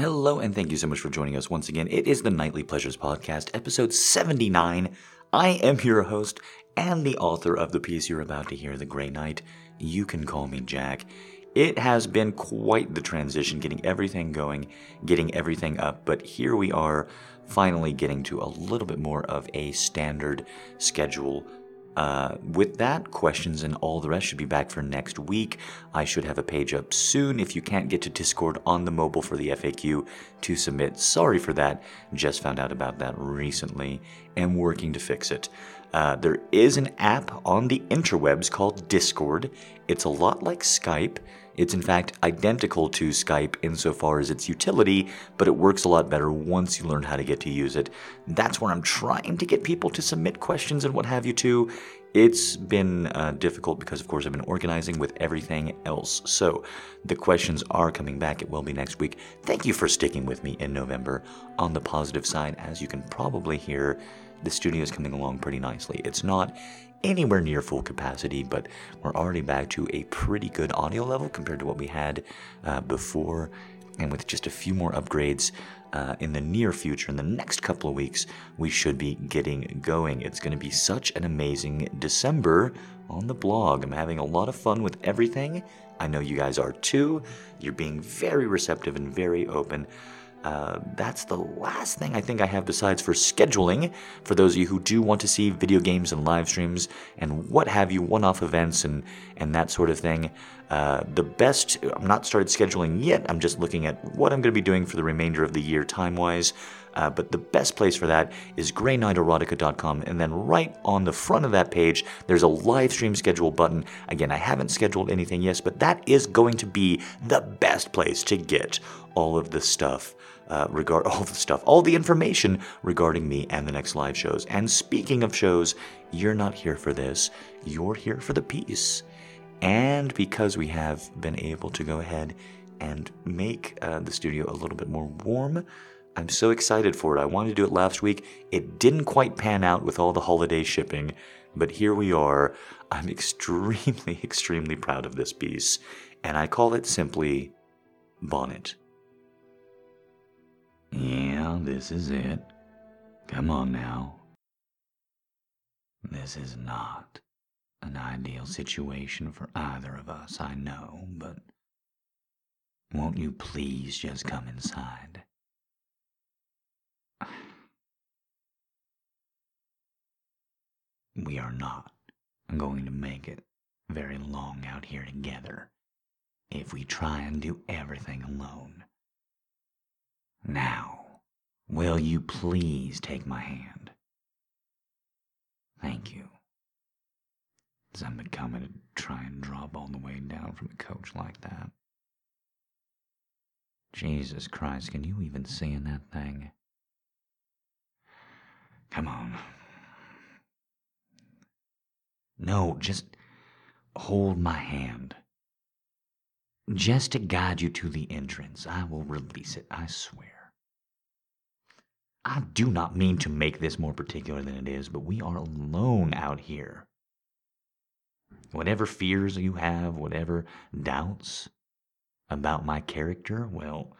Hello, and thank you so much for joining us once again. It is the Nightly Pleasures Podcast, episode 79. I am your host and the author of the piece you're about to hear, The Grey Knight. You can call me Jack. It has been quite the transition, getting everything going, getting everything up, but here we are, finally getting to a little bit more of a standard schedule. With that, questions and all the rest should be back for next week. I should have a page up soon. If you can't get to Discord on the mobile for the FAQ to submit, sorry for that. Just found out about that recently. Am working to fix it. There is an app on the interwebs called Discord. It's a lot like Skype. It's in fact identical to Skype insofar as its utility, but it works a lot better once you learn how to get to use it. That's where I'm trying to get people to submit questions and what have you to. It's been difficult because, of course, I've been organizing with everything else. So the questions are coming back. It will be next week. Thank you for sticking with me in November. On the positive side, as you can probably hear, the studio is coming along pretty nicely. It's not anywhere near full capacity, but we're already back to a pretty good audio level compared to what we had before. And with just a few more upgrades in the near future, in the next couple of weeks, we should be getting going. It's going to be such an amazing December on the blog. I'm having a lot of fun with everything. I know you guys are too. You're being very receptive and very open. That's the last thing I think I have besides for scheduling. For those of you who do want to see video games and live streams and what have you, one-off events and that sort of thing, I'm not started scheduling yet. I'm just looking at what I'm going to be doing for the remainder of the year time-wise. But the best place for that is greyknighterotica.com. And then right on the front of that page, there's a live stream schedule button. Again, I haven't scheduled anything yet, but that is going to be the best place to get all of the stuff. All the information regarding me and the next live shows. And speaking of shows, you're not here for this. You're here for the piece. And because we have been able to go ahead and make the studio a little bit more warm, I'm so excited for it. I wanted to do it last week. It didn't quite pan out with all the holiday shipping, but here we are. I'm extremely, extremely proud of this piece, and I call it simply Bonnet. Yeah, this is it. Come on now. This is not an ideal situation for either of us, I know, but won't you please just come inside? We are not going to make it very long out here together if we try and do everything alone. Now, will you please take my hand? Thank you. It's unbecoming to try and drop all the way down from a coach like that. Jesus Christ, can you even see in that thing? Come on. No, just hold my hand. Just to guide you to the entrance. I will release it, I swear. I do not mean to make this more particular than it is, but we are alone out here. Whatever fears you have, whatever doubts about my character, well,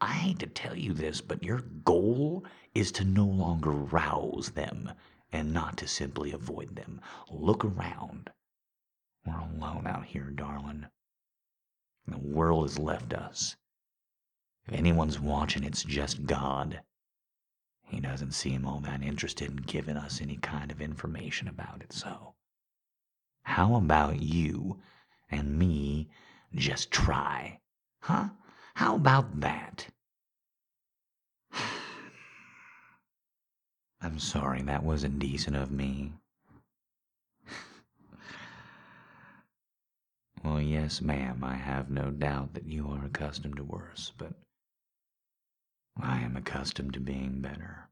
I hate to tell you this, but your goal is to no longer rouse them and not to simply avoid them. Look around. We're alone out here, darling. The world has left us. If anyone's watching, it's just God. He doesn't seem all that interested in giving us any kind of information about it, so how about you and me just try? Huh? How about that? I'm sorry, that was indecent of me. Well, yes, ma'am, I have no doubt that you are accustomed to worse, but I am accustomed to being better.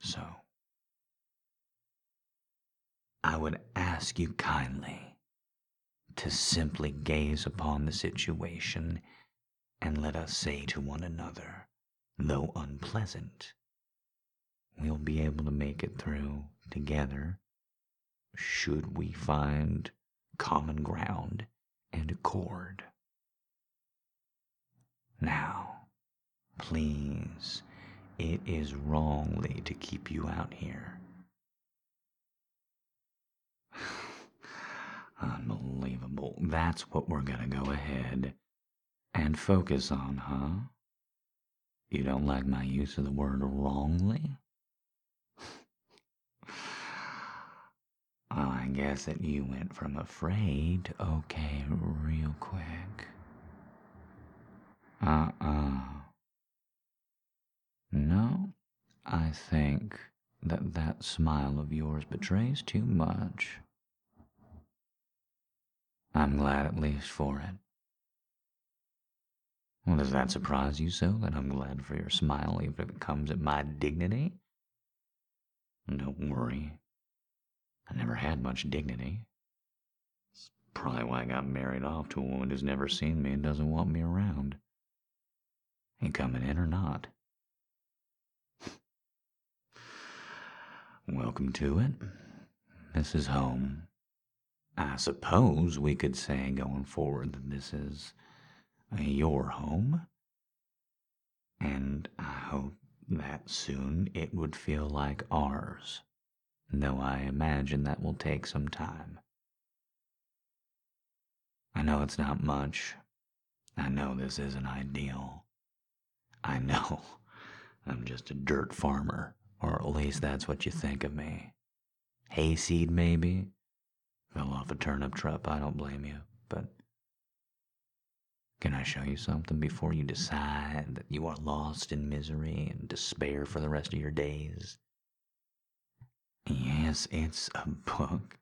So, I would ask you kindly to simply gaze upon the situation and let us say to one another, though unpleasant, we'll be able to make it through together should we find common ground and accord. Now, please. It is wrongly to keep you out here. Unbelievable. That's what we're gonna go ahead and focus on, huh? You don't like my use of the word wrongly? Well, I guess that you went from afraid to okay real quick. No, I think that smile of yours betrays too much. I'm glad at least for it. Well, does that surprise you so that I'm glad for your smile even if it comes at my dignity? Don't worry. I never had much dignity. It's probably why I got married off to a woman who's never seen me and doesn't want me around. You coming in or not? Welcome to it. This is home. I suppose we could say going forward that this is your home. And I hope that soon it would feel like ours. Though I imagine that will take some time. I know it's not much. I know this isn't ideal. I know I'm just a dirt farmer, or at least that's what you think of me. Hayseed, maybe? Fell off a turnip truck, I don't blame you, but can I show you something before you decide that you are lost in misery and despair for the rest of your days? Yes, it's a book.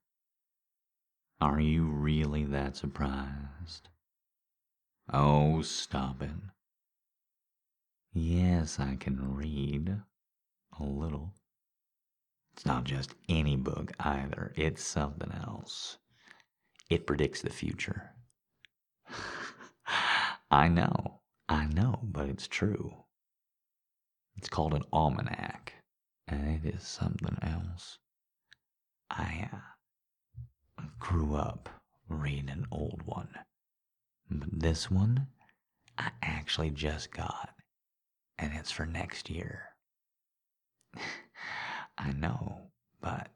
Are you really that surprised? Oh, stop it. Yes, I can read. A little. It's not just any book either. It's something else. It predicts the future. I know, but it's true. It's called an almanac. And it is something else. I grew up reading an old one. But this one, I actually just got. And it's for next year. I know, but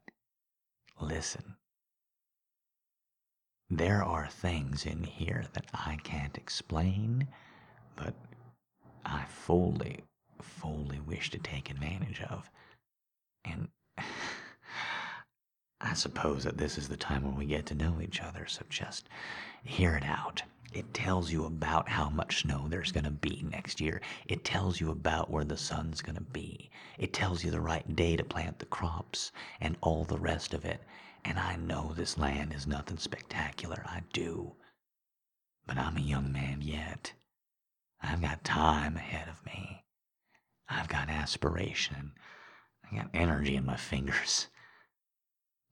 listen. There are things in here that I can't explain, but I fully wish to take advantage of. And I suppose that this is the time where we get to know each other, so just hear it out. It tells you about how much snow there's going to be next year. It tells you about where the sun's going to be. It tells you the right day to plant the crops and all the rest of it. And I know this land is nothing spectacular, I do. But I'm a young man yet. I've got time ahead of me. I've got aspiration. I got energy in my fingers.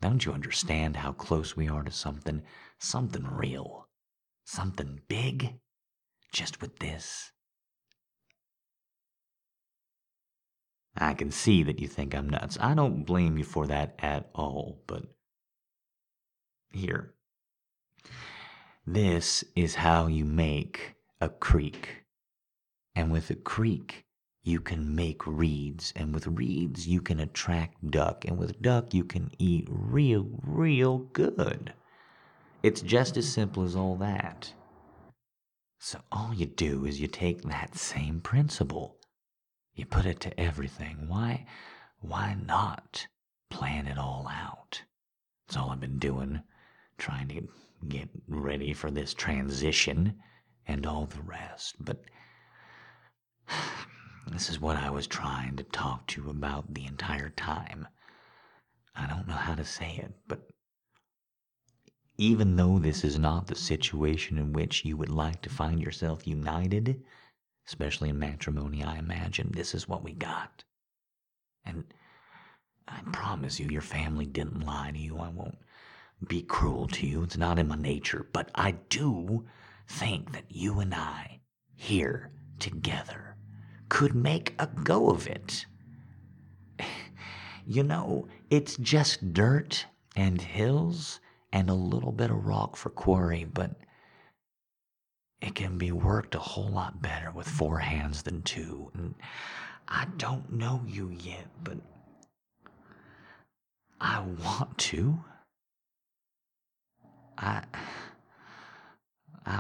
Don't you understand how close we are to something real? Something big, just with this. I can see that you think I'm nuts. I don't blame you for that at all, but here. This is how you make a creek. And with a creek, you can make reeds. And with reeds, you can attract duck. And with duck, you can eat real good. It's just as simple as all that. So all you do is you take that same principle. You put it to everything. Why not plan it all out? That's all I've been doing, trying to get ready for this transition and all the rest. But this is what I was trying to talk to you about the entire time. I don't know how to say it, but even though this is not the situation in which you would like to find yourself united, especially in matrimony, I imagine, this is what we got. And I promise you, your family didn't lie to you. I won't be cruel to you. It's not in my nature. But I do think that you and I, here together, could make a go of it. You know, it's just dirt and hills and a little bit of rock for quarry, but it can be worked a whole lot better with four hands than two. And I don't know you yet, but I want to. I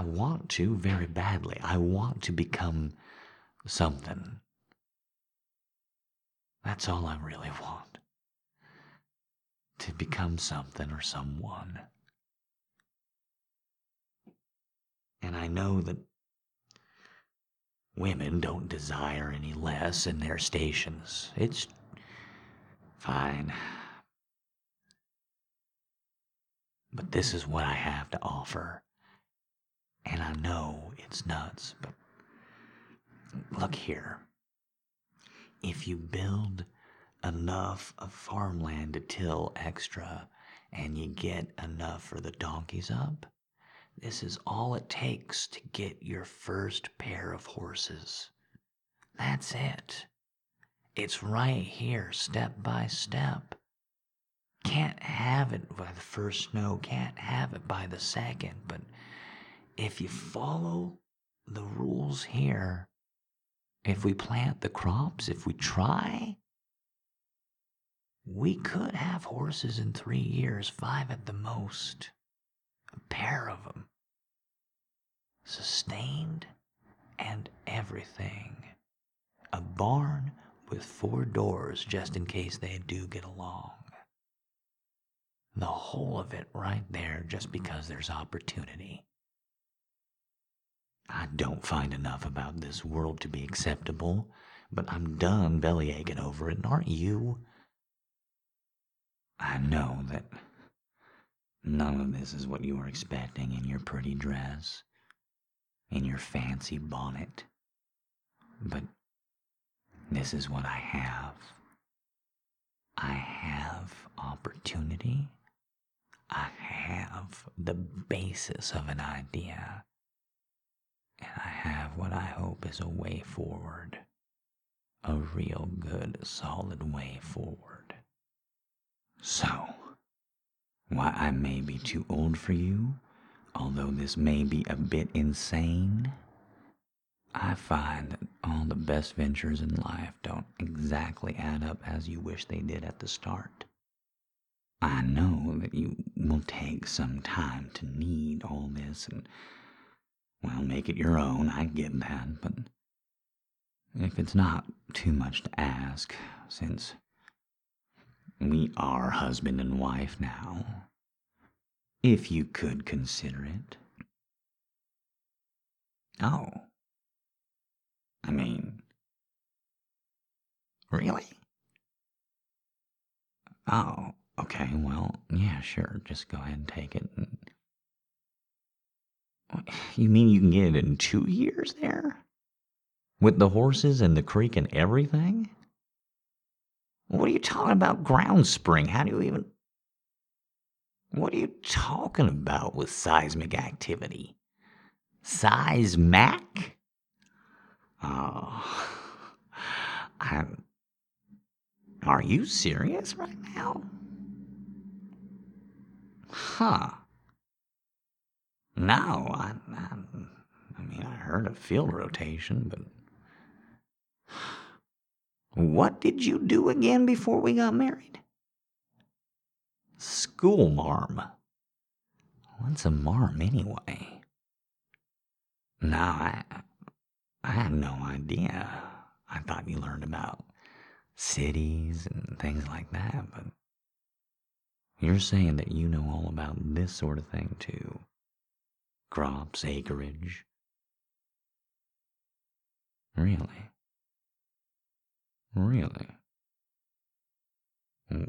want to very badly. I want to become something. That's all I really want. To become something or someone. And I know that women don't desire any less in their stations. It's fine. But this is what I have to offer. And I know it's nuts, but look here. If you build enough of farmland to till extra and you get enough for the donkeys up, this is all it takes to get your first pair of horses. That's it. It's right here, step by step. Can't have it by the first snow, can't have it by the second, but if you follow the rules here, if we plant the crops, if we try, we could have horses in 3 years, 5 at the most. A pair of them. Sustained and everything. A barn with 4 doors just in case they do get along. The whole of it right there just because there's opportunity. I don't find enough about this world to be acceptable, but I'm done bellyaching over it, and aren't you? I know that none of this is what you were expecting in your pretty dress, in your fancy bonnet, but this is what I have. I have opportunity. I have the basis of an idea. And I have what I hope is a way forward. A real good, solid way forward. So, while I may be too old for you, although this may be a bit insane, I find that all the best ventures in life don't exactly add up as you wish they did at the start. I know that you will take some time to knead all this and, well, make it your own, I get that, but if it's not too much to ask, since we are husband and wife now, if you could consider it. Oh. I mean, really? Oh, okay, well, yeah, sure, just go ahead and take it and... You mean you can get it in 2 years there? With the horses and the creek and everything? What are you talking about ground spring? How do you even... What are you talking about with seismic activity? Seismac? Oh. Are you serious right now? Huh. No, I mean, I heard of field rotation, but... What did you do again before we got married? School marm. What's a marm anyway? No, I have no idea. I thought you learned about cities and things like that, but you're saying that you know all about this sort of thing too. Crops, acreage. Really? Really? Well,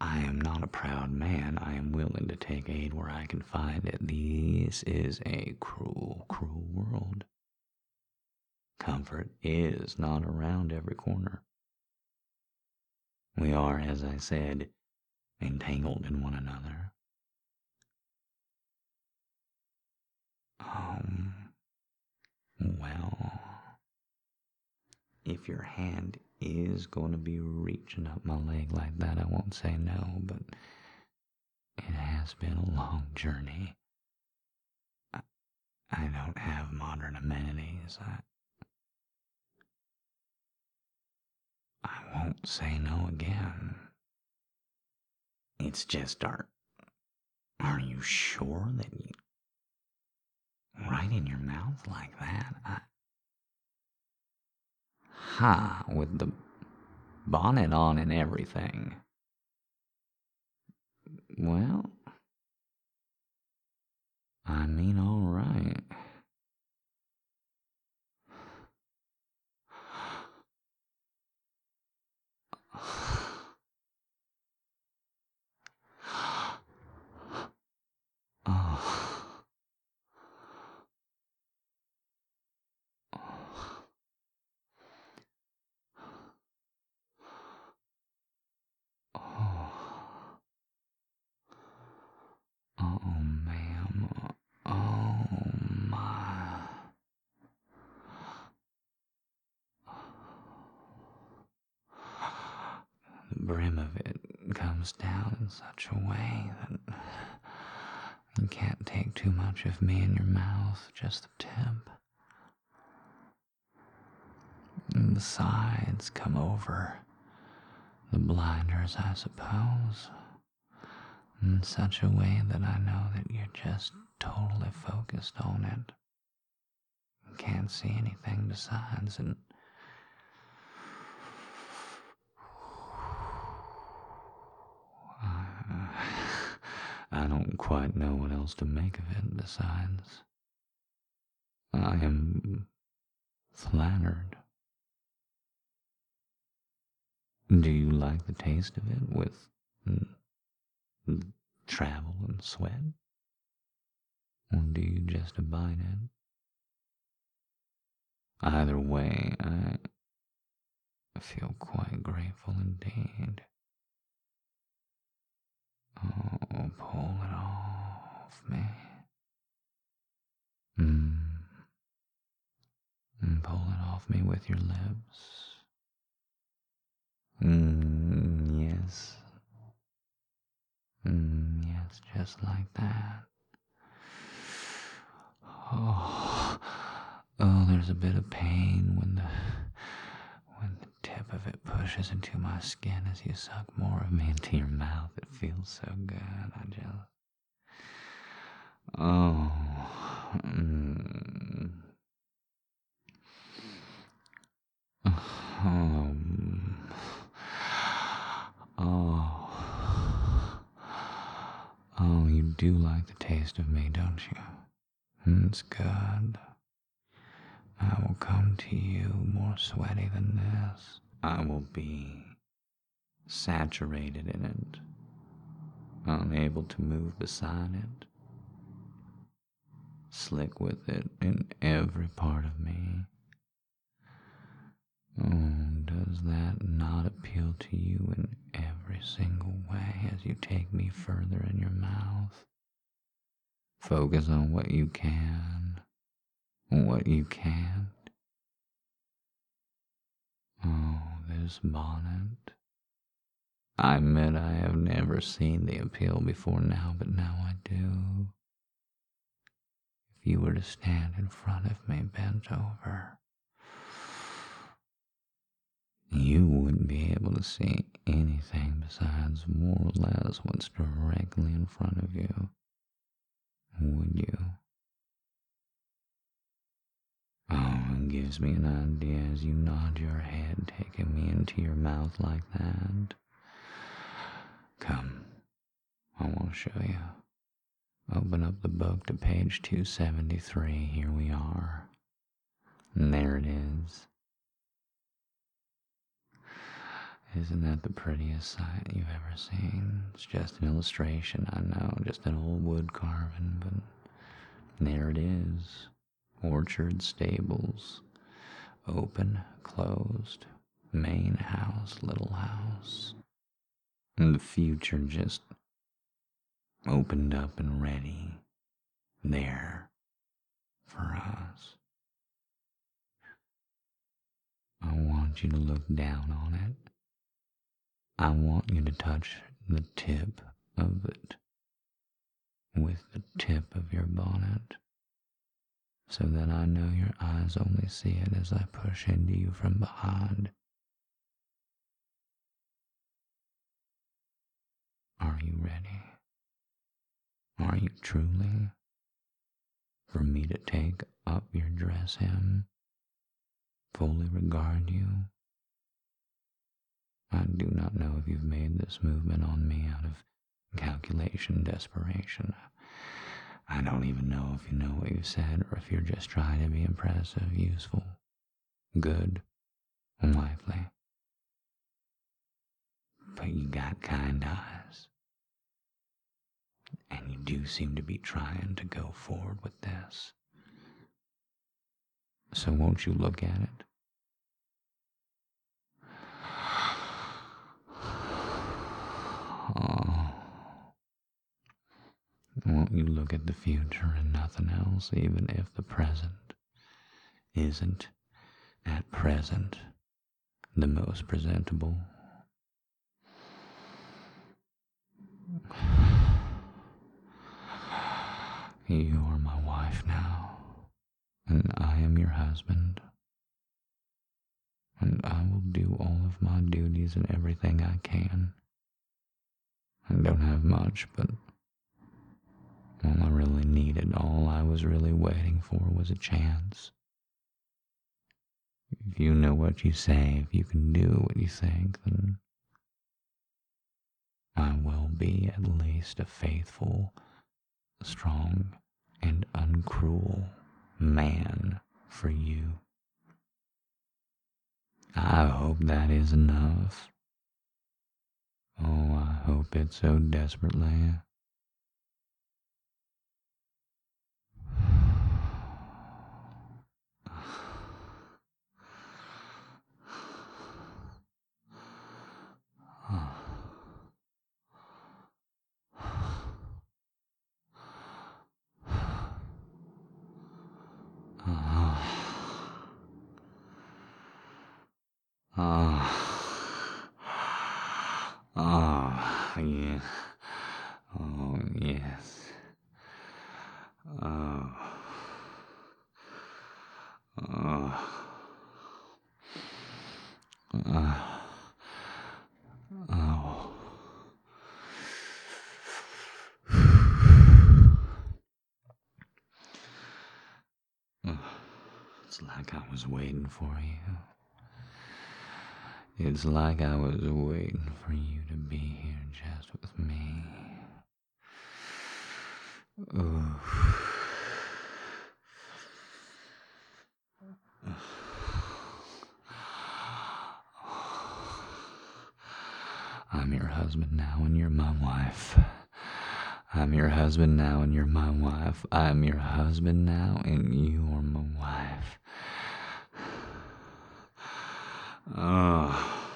I am not a proud man. I am willing to take aid where I can find it. This is a cruel, cruel world. Comfort is not around every corner. We are, as I said, entangled in one another. Well... If your hand is going to be reaching up my leg like that, I won't say no, but it has been a long journey. I, I don't have modern amenities. I won't say no again. It's just art. Are you sure that you... Right in your mouth like that? Ha, with the bonnet on and everything. Well... I mean, all right. Oh. Oh. Oh. Oh, ma'am. Oh, my. The brim of it comes down in such a way that you can't take too much of me in your mouth, just the tip. And the sides come over the blinders, I suppose, in such a way that I know that you're just totally focused on it. You can't see anything besides, and I don't quite know what else to make of it besides. I am flattered. Do you like the taste of it with travel and sweat? Or do you just abide it? Either way, I feel quite grateful indeed. Oh, pull it off me. And pull it off me with your lips. Yes. Yes, just like that. Oh, there's a bit of pain when the tip of it pushes into my skin as you suck more of me into your mouth. It feels so good. I just... Oh. Oh, you do like the taste of me, don't you? It's good. I will come to you more sweaty than this. I will be saturated in it, unable to move beside it, slick with it in every part of me. Oh, does that not appeal to you in every single way as you take me further in your mouth? Focus on what you can, what you can't. Oh, this bonnet. I admit I have never seen the appeal before now, but now I do. If you were to stand in front of me bent over, you wouldn't be able to see anything besides more or less what's directly in front of you. Would you? Oh, it gives me an idea as you nod your head, taking me into your mouth like that. Come, I want to show you. Open up the book to page 273. Here we are. And there it is. Isn't that the prettiest sight you've ever seen? It's just an illustration, I know, just an old wood carving, but there it is. Orchard, stables, open, closed, main house, little house. And the future just opened up and ready, there, for us. I want you to look down on it. I want you to touch the tip of it with the tip of your bonnet. so that I know your eyes only see it as I push into you from behind. Are you ready? Are you truly? For me to take up your dress hem, fully regard you? I do not know if you've made this movement on me out of calculation, desperation. I don't even know if you know what you've said or if you're just trying to be impressive, useful, good, and lively. But you got kind eyes. And you do seem to be trying to go forward with this. So won't you look at it? Won't you look at the future and nothing else, even if the present isn't at present the most presentable? You are my wife now, and I am your husband, and I will do all of my duties and everything I can. I don't have much, but all I really needed, all I was really waiting for was a chance. If you know what you say, if you can do what you think, then I will be at least a faithful, strong, and uncruel man for you. I hope that is enough. Oh, I hope it so desperately. It's like I was waiting for you. It's like I was waiting for you to be here just with me. I'm your husband now and you're my wife. I'm your husband now and you're my wife. I'm your husband now and you are my wife. I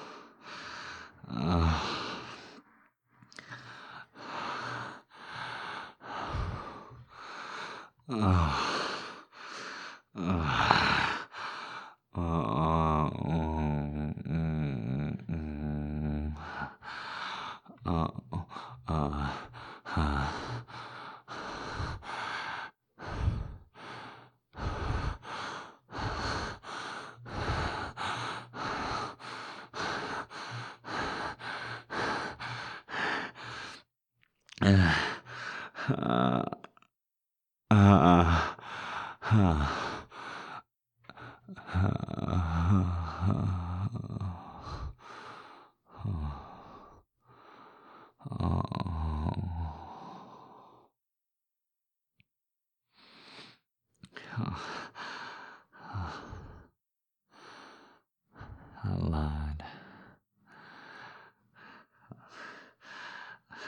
lied.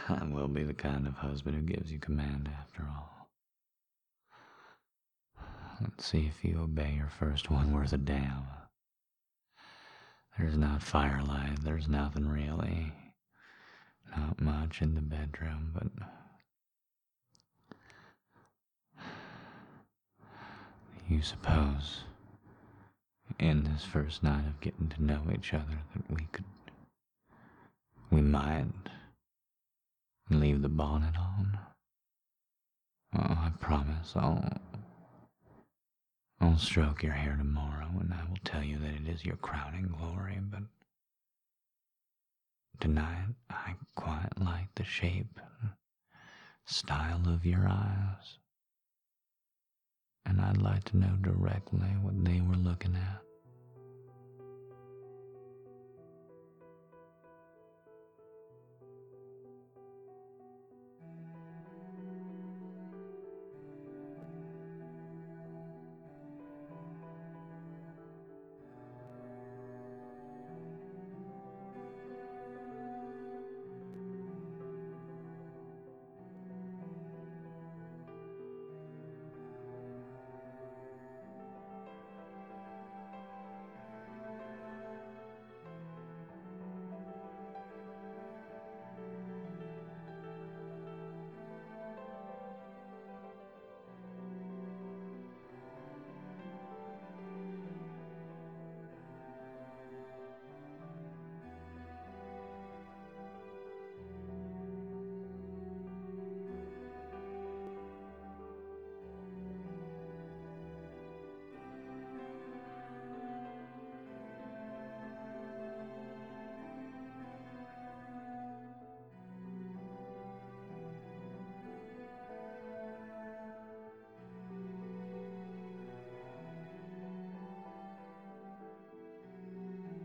I will be the kind of husband who gives you command after all. Let's see if you obey your first one worth a damn. There's not firelight, there's nothing really. Not much in the bedroom, but you suppose in this first night of getting to know each other that we might leave the bonnet on? Oh, I promise I'll I'll stroke your hair tomorrow, and I will tell you that it is your crowning glory, but tonight I quite like the shape and style of your eyes, and I'd like to know directly what they were looking at.